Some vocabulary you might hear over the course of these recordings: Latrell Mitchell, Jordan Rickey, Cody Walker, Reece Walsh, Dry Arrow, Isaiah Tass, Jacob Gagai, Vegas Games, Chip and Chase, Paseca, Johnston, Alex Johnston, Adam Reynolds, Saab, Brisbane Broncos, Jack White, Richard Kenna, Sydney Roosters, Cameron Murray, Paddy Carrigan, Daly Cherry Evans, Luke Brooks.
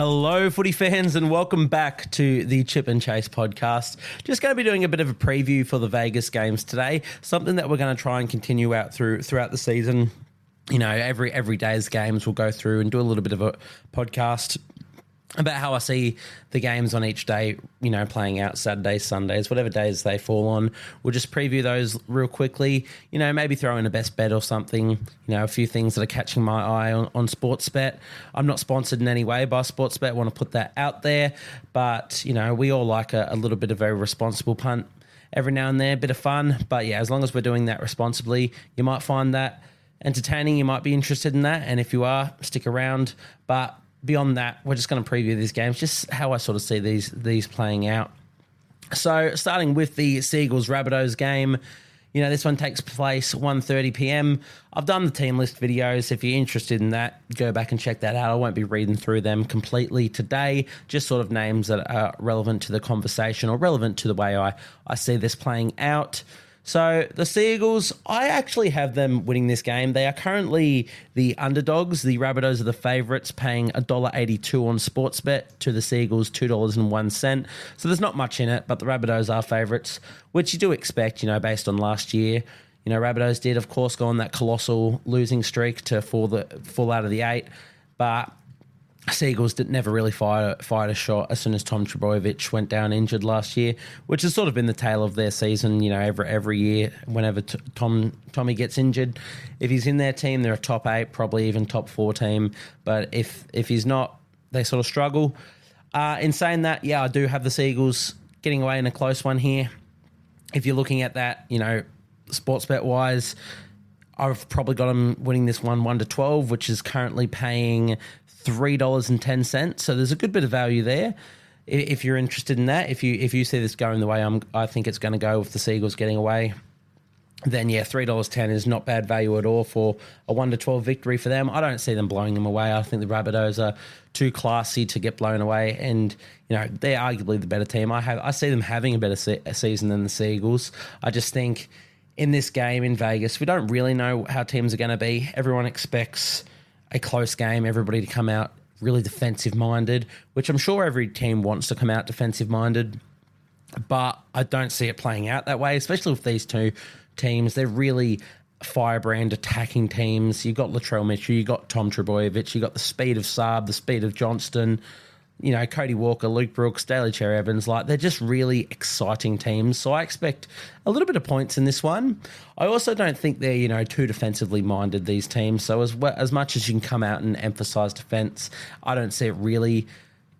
Hello, footy fans, and welcome back to the Chip and Chase podcast. Just going to be doing a bit of a preview for the Vegas games today, something that we're going to try and continue out throughout the season. You know, every day's games we'll go through and do a little bit of a podcast about how I see the games on each day, you know, playing out Saturdays, Sundays, whatever days they fall on. We'll just preview those real quickly, you know, maybe throw in a best bet or something, you know, a few things that are catching my eye on Sportsbet. I'm not sponsored in any way by Sportsbet, want to put that out there, but, you know, we all like a little bit of a responsible punt every now and then, a bit of fun, but yeah, as long as we're doing that responsibly, you might find that entertaining, you might be interested in that, and if you are, stick around, but beyond that, we're just going to preview these games, just how I sort of see these playing out. So starting with the Seagulls Rabbitohs game, you know, this one takes place 1:30pm. I've done the team list videos. If you're interested in that, go back and check that out. I won't be reading through them completely today, just sort of names that are relevant to the conversation or relevant to the way I see this playing out. So the Seagulls, I actually have them winning this game. They are currently the underdogs. The Rabbitohs are the favourites, paying $1.82 on Sportsbet to the Seagulls, $2.01. So there's not much in it, but the Rabbitohs are favourites, which you do expect, you know, based on last year. You know, Rabbitohs did, of course, go on that colossal losing streak to fall out of the eight, but Seagulls never really fired a shot as soon as Tom Trebojevic went down injured last year, which has sort of been the tale of their season. You know, every year, whenever Tommy gets injured, if he's in their team, they're a top eight, probably even top four team. But if he's not, they sort of struggle. In saying that, yeah, I do have the Seagulls getting away in a close one here. If you're looking at that, you know, sports bet wise, I've probably got them winning this 1-12, which is currently paying $3.10. So there's a good bit of value there if you're interested in that. If you see this going the way I think it's going to go with the Seagulls getting away, then yeah, $3.10 is not bad value at all for a 1-12 victory for them. I don't see them blowing them away. I think the Rabbitohs are too classy to get blown away, and you know they're arguably the better team. I see them having a better season than the Seagulls. I just think in this game in Vegas, we don't really know how teams are going to be. Everyone expects a close game, everybody to come out really defensive-minded, which I'm sure every team wants to come out defensive-minded, but I don't see it playing out that way, especially with these two teams. They're really firebrand attacking teams. You've got Latrell Mitchell, you've got Tom Trebojevic, you've got the speed of Saab, the speed of Johnston, you know, Cody Walker, Luke Brooks, Daly Cherry Evans. Like, they're just really exciting teams. So I expect a little bit of points in this one. I also don't think they're, you know, too defensively minded, these teams. So as much as you can come out and emphasise defence, I don't see it really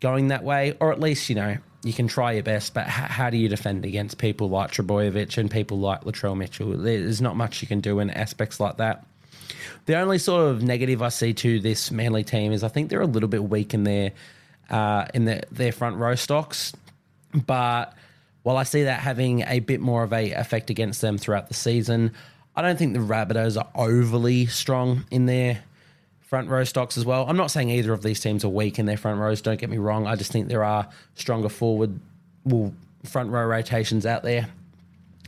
going that way. Or at least, you know, you can try your best, but how do you defend against people like Trebojevic and people like Latrell Mitchell? There's not much you can do in aspects like that. The only sort of negative I see to this Manly team is I think they're a little bit weak in their in their front row stocks. But while I see that having a bit more of an effect against them throughout the season, I don't think the Rabbitohs are overly strong in their front row stocks as well. I'm not saying either of these teams are weak in their front rows, don't get me wrong. I just think there are stronger front row rotations out there.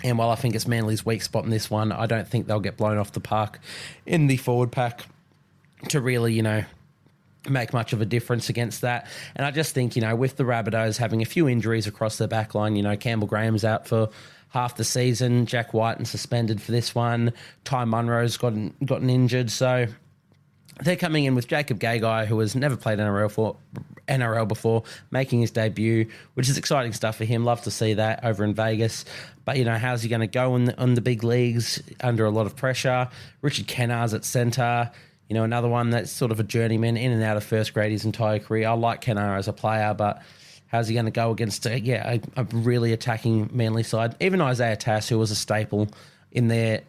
And while I think it's Manly's weak spot in this one, I don't think they'll get blown off the park in the forward pack to really, you know, make much of a difference against that. And I just think, you know, with the Rabbitohs having a few injuries across their back line, you know, Campbell Graham's out for half the season, Jack White and suspended for this one, Ty Munro's gotten injured, so they're coming in with Jacob Gagai, who has never played NRL before, making his debut, which is exciting stuff for him. Love to see that over in Vegas. But, you know, how's he going to go on the big leagues under a lot of pressure? Richard Kenna's at centre. You know, another one that's sort of a journeyman in and out of first grade his entire career. I like Kenna as a player, but how's he going to go against a really attacking Manly side? Even Isaiah Tass, who was a staple in their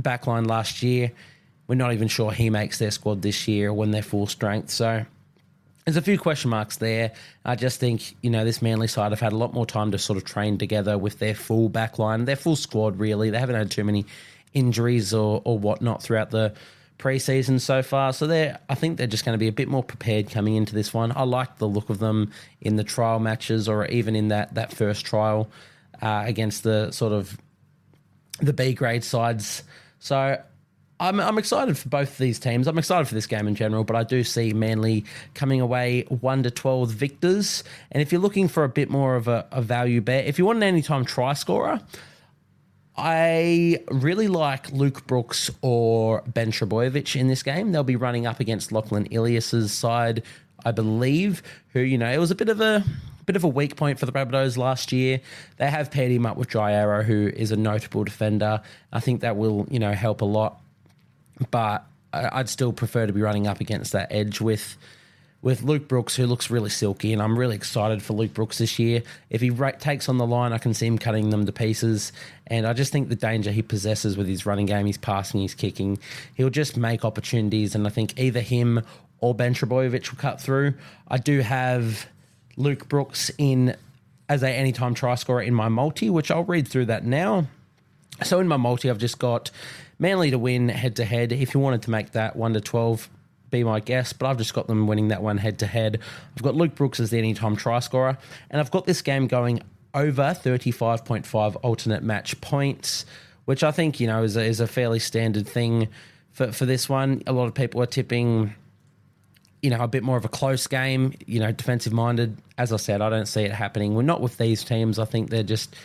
backline last year, we're not even sure he makes their squad this year when they're full strength. So there's a few question marks there. I just think, you know, this Manly side have had a lot more time to sort of train together with their full backline, their full squad, really. They haven't had too many injuries or whatnot throughout the preseason so far, so I think they're just going to be a bit more prepared coming into this one. I like the look of them in the trial matches, or even in that first trial against the sort of the B grade sides. So I'm excited for both of these teams. I'm excited for this game in general, but I do see Manly coming away 1-12 victors. And if you're looking for a bit more of a value bet, if you want an anytime try scorer, I really like Luke Brooks or Ben Trebojevic in this game. They'll be running up against Lachlan Ilias's side, I believe, who, you know, it was a bit of a weak point for the Rabbitohs last year. They have paired him up with Dry Arrow, who is a notable defender. I think that will, you know, help a lot. But I'd still prefer to be running up against that edge with Luke Brooks, who looks really silky, and I'm really excited for Luke Brooks this year. If he takes on the line, I can see him cutting them to pieces, and I just think the danger he possesses with his running game, his passing, his kicking, he'll just make opportunities, and I think either him or Ben Trebojevic will cut through. I do have Luke Brooks in as a anytime try scorer in my multi, which I'll read through that now. So in my multi, I've just got Manly to win head-to-head. If you wanted to make that 1-12, be my guest, but I've just got them winning that one head-to-head. I've got Luke Brooks as the anytime try scorer, and I've got this game going over 35.5 alternate match points, which I think, you know, is a fairly standard thing for this one. A lot of people are tipping, you know, a bit more of a close game, you know, defensive-minded. As I said, I don't see it happening. We're not with these teams. I think they're just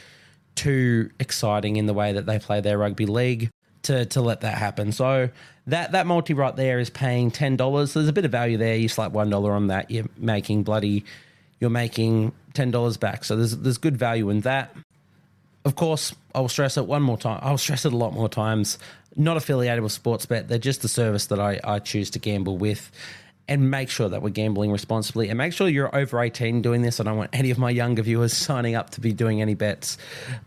too exciting in the way that they play their rugby league to let that happen. So that multi right there is paying $10. So there's a bit of value there. You slap $1 on that, you're making $10 back. So there's good value in that. Of course, I'll stress it one more time. I'll stress it a lot more times. Not affiliated with Sportsbet. They're just the service that I choose to gamble with. And make sure that we're gambling responsibly. And make sure you're over 18 doing this. I don't want any of my younger viewers signing up to be doing any bets.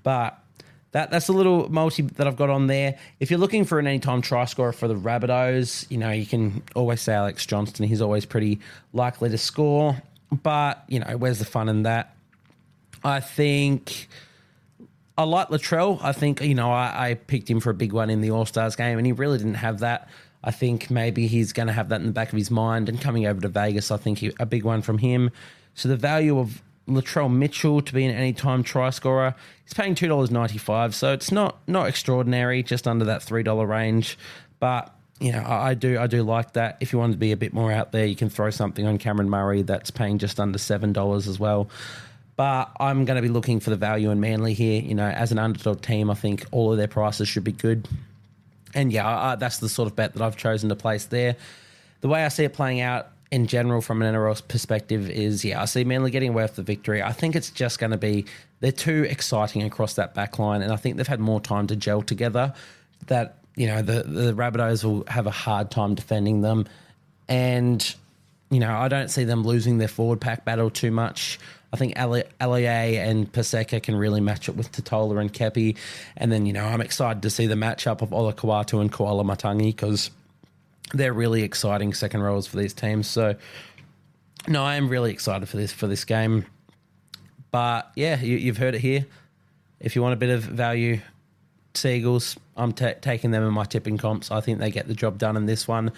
But that's a little multi that I've got on there. If you're looking for an anytime try scorer for the Rabbitohs, you know, you can always say Alex Johnston. He's always pretty likely to score. But, you know, where's the fun in that? I think I like Latrell. I think, you know, I picked him for a big one in the All-Stars game, and he really didn't have that. I think maybe he's going to have that in the back of his mind. And coming over to Vegas, I think a big one from him. So the value of Latrell Mitchell to be an anytime try scorer, he's paying $2.95. So it's not extraordinary, just under that $3 range. But, you know, I do like that. If you want to be a bit more out there, you can throw something on Cameron Murray. That's paying just under $7 as well. But I'm going to be looking for the value in Manly here. You know, as an underdog team, I think all of their prices should be good. And yeah, that's the sort of bet that I've chosen to place there. The way I see it playing out in general from an NRL perspective is, yeah, I see Manly getting away with the victory. I think it's just going to be they're too exciting across that back line, and I think they've had more time to gel together that, you know, the Rabbitohs will have a hard time defending them. And, you know, I don't see them losing their forward pack battle too much. I think Aliye and Paseca can really match it with Totola and Kepi. And then, you know, I'm excited to see the matchup of Ola Kawatu and Koala Matangi because they're really exciting second rows for these teams. So, no, I am really excited for this game. But, yeah, you've heard it here. If you want a bit of value, Seagulls, I'm taking them in my tipping comps. I think they get the job done in this one.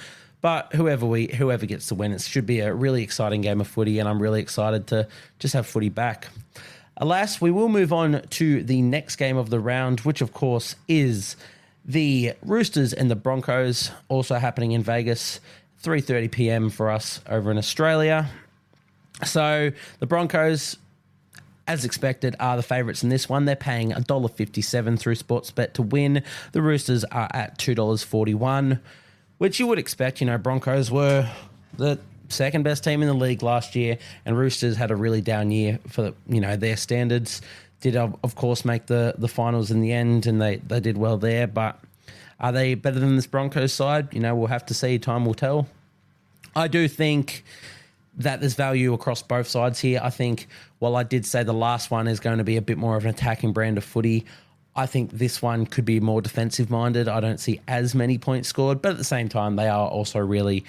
But whoever gets the win, it should be a really exciting game of footy, and I'm really excited to just have footy back. Alas, we will move on to the next game of the round, which, of course, is the Roosters and the Broncos, also happening in Vegas, 3:30 p.m. for us over in Australia. So the Broncos, as expected, are the favourites in this one. They're paying $1.57 through Sportsbet to win. The Roosters are at $2.41. Which you would expect. You know, Broncos were the second best team in the league last year, and Roosters had a really down year for, you know, their standards. Did, of course, make the finals in the end, and they did well there. But are they better than this Broncos side? You know, we'll have to see. Time will tell. I do think that there's value across both sides here. I think, while I did say the last one is going to be a bit more of an attacking brand of footy, I think this one could be more defensive-minded. I don't see as many points scored, but at the same time, they are also really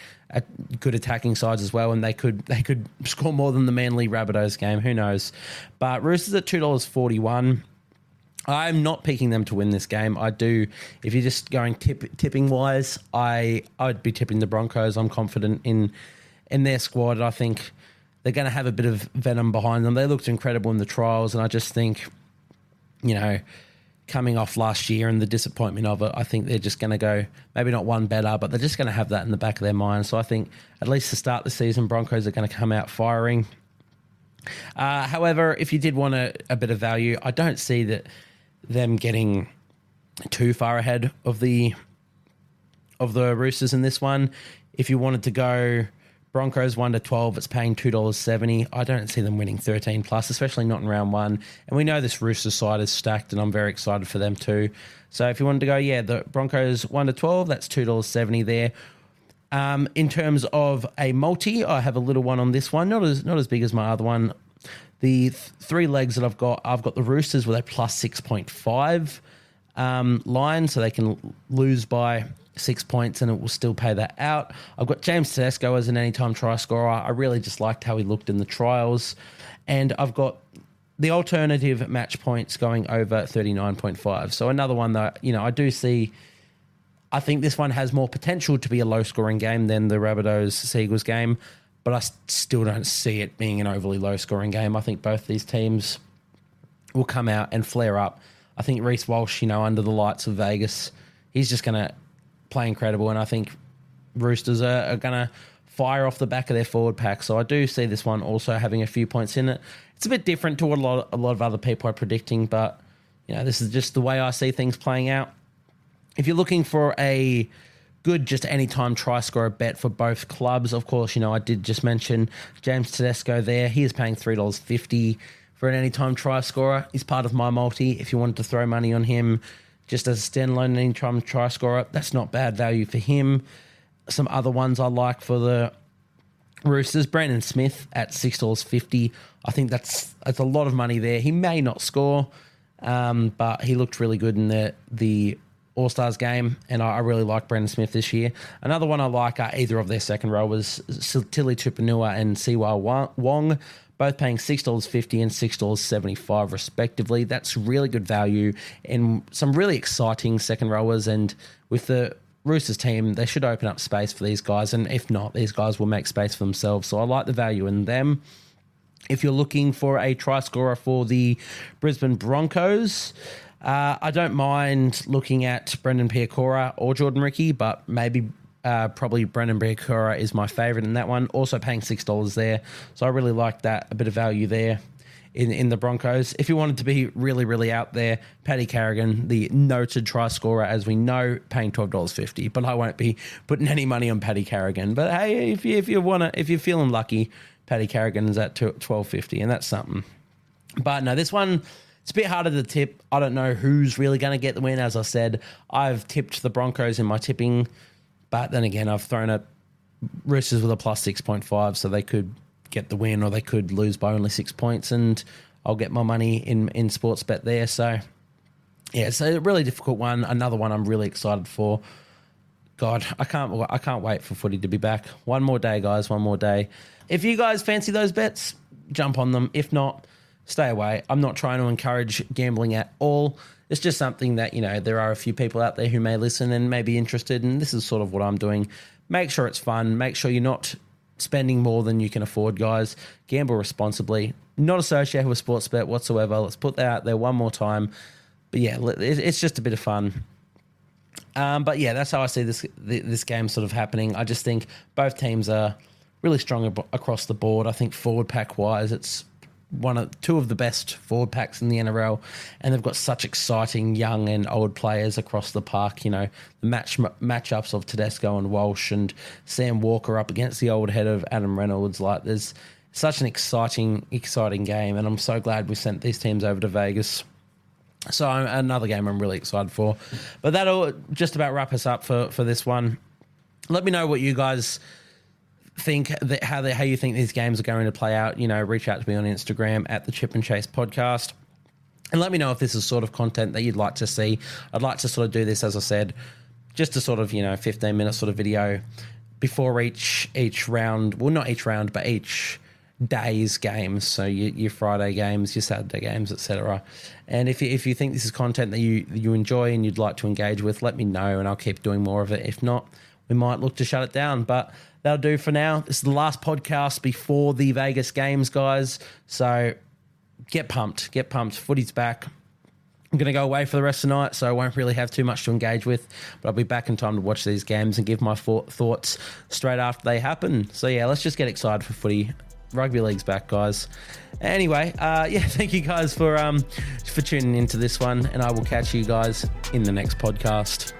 good attacking sides as well, and they could score more than the Manly Rabbitohs game. Who knows? But Roosters at $2.41. I'm not picking them to win this game. I do. If you're just going tipping-wise, I'd be tipping the Broncos. I'm confident in their squad. I think they're going to have a bit of venom behind them. They looked incredible in the trials, and I just think, you know, coming off last year and the disappointment of it, I think they're just going to go, maybe not one better, but they're just going to have that in the back of their mind. So I think at least to start the season, Broncos are going to come out firing. However, if you did want a bit of value, I don't see that them getting too far ahead of the Roosters in this one. If you wanted to go Broncos 1-12, it's paying $2.70. I don't see them winning 13 plus, especially not in round one. And we know this Roosters side is stacked, and I'm very excited for them too. So if you wanted to go, yeah, the Broncos 1-12, that's $2.70 there. In terms of a multi, I have a little one on this one, not as big as my other one. The three legs that I've got the Roosters with a plus 6.5 line, so they can lose by 6 points and it will still pay that out. I've got James Tedesco as an anytime try scorer. I really just liked how he looked in the trials. And I've got the alternative match points going over 39.5. So another one that, you know, I do see, I think this one has more potential to be a low scoring game than the Rabbitohs Seagulls game, but I still don't see it being an overly low scoring game. I think both these teams will come out and flare up. I think Reece Walsh, you know, under the lights of Vegas, he's just going to play incredible, and I think Roosters are going to fire off the back of their forward pack. So I do see this one also having a few points in it. It's a bit different to what a lot of other people are predicting, but you know, this is just the way I see things playing out. If you're looking for a good just anytime try scorer bet for both clubs, of course, you know, I did just mention James Tedesco there. He is paying $3.50 for an anytime try scorer. He's part of my multi. If you wanted to throw money on him just as a standalone anytime try scorer, that's not bad value for him. Some other ones I like for the Roosters, Brandon Smith at $6.50. I think that's a lot of money there. He may not score, but he looked really good in the All-Stars game, and I really like Brandon Smith this year. Another one I like are either of their second rowers, Tilly Tupanua and Siwa Wong, both paying $6.50 and $6.75 respectively. That's really good value and some really exciting second rowers. And with the Roosters team, they should open up space for these guys. And if not, these guys will make space for themselves. So I like the value in them. If you're looking for a try scorer for the Brisbane Broncos, I don't mind looking at Brendan Piacora or Jordan Rickey, but maybe probably Brendan Biakura is my favourite in that one, also paying $6 there. So I really like that, a bit of value there in the Broncos. If you wanted to be really, really out there, Paddy Carrigan, the noted try scorer, as we know, paying $12.50. But I won't be putting any money on Paddy Carrigan. But hey, if you're feeling lucky, Paddy Carrigan is at $12.50, and that's something. But no, this one, it's a bit harder to tip. I don't know who's really going to get the win. As I said, I've tipped the Broncos in my tipping. But then again, I've thrown up Roosters with a plus 6.5, so they could get the win or they could lose by only 6 points, and I'll get my money in Sportsbet there. So, yeah, it's a really difficult one. Another one I'm really excited for. God, I can't wait for footy to be back. One more day, guys, one more day. If you guys fancy those bets, jump on them. If not, stay away. I'm not trying to encourage gambling at all. It's just something that, you know, there are a few people out there who may listen and may be interested, and this is sort of what I'm doing. Make sure it's fun. Make sure you're not spending more than you can afford, guys. Gamble responsibly. Not associated with Sportsbet whatsoever. Let's put that out there one more time. But, yeah, it's just a bit of fun. But, yeah, that's how I see this game sort of happening. I just think both teams are really strong across the board. I think forward pack-wise, it's two of the best forward packs in the NRL, and they've got such exciting young and old players across the park. You know, the matchups of Tedesco and Walsh and Sam Walker up against the old head of Adam Reynolds. Like, there's such an exciting game, and I'm so glad we sent these teams over to Vegas. So another game I'm really excited for. But that'll just about wrap us up for this one. Let me know what you guys think that how you think these games are going to play out. You know, reach out to me on Instagram at the Chip and Chase podcast, and let me know if this is sort of content that you'd like to see. I'd like to sort of do this, as I said, just a sort of, you know, 15-minute sort of video before each round. Well, not each round, but each day's games. So your Friday games, your Saturday games, etc. And if you think this is content that you enjoy and you'd like to engage with, let me know, and I'll keep doing more of it. If not, we might look to shut it down, but that'll do for now. This is the last podcast before the Vegas games, guys. So get pumped. Footy's back. I'm going to go away for the rest of the night, so I won't really have too much to engage with, but I'll be back in time to watch these games and give my thoughts straight after they happen. So, yeah, let's just get excited for footy. Rugby league's back, guys. Anyway, thank you guys for tuning into this one, and I will catch you guys in the next podcast.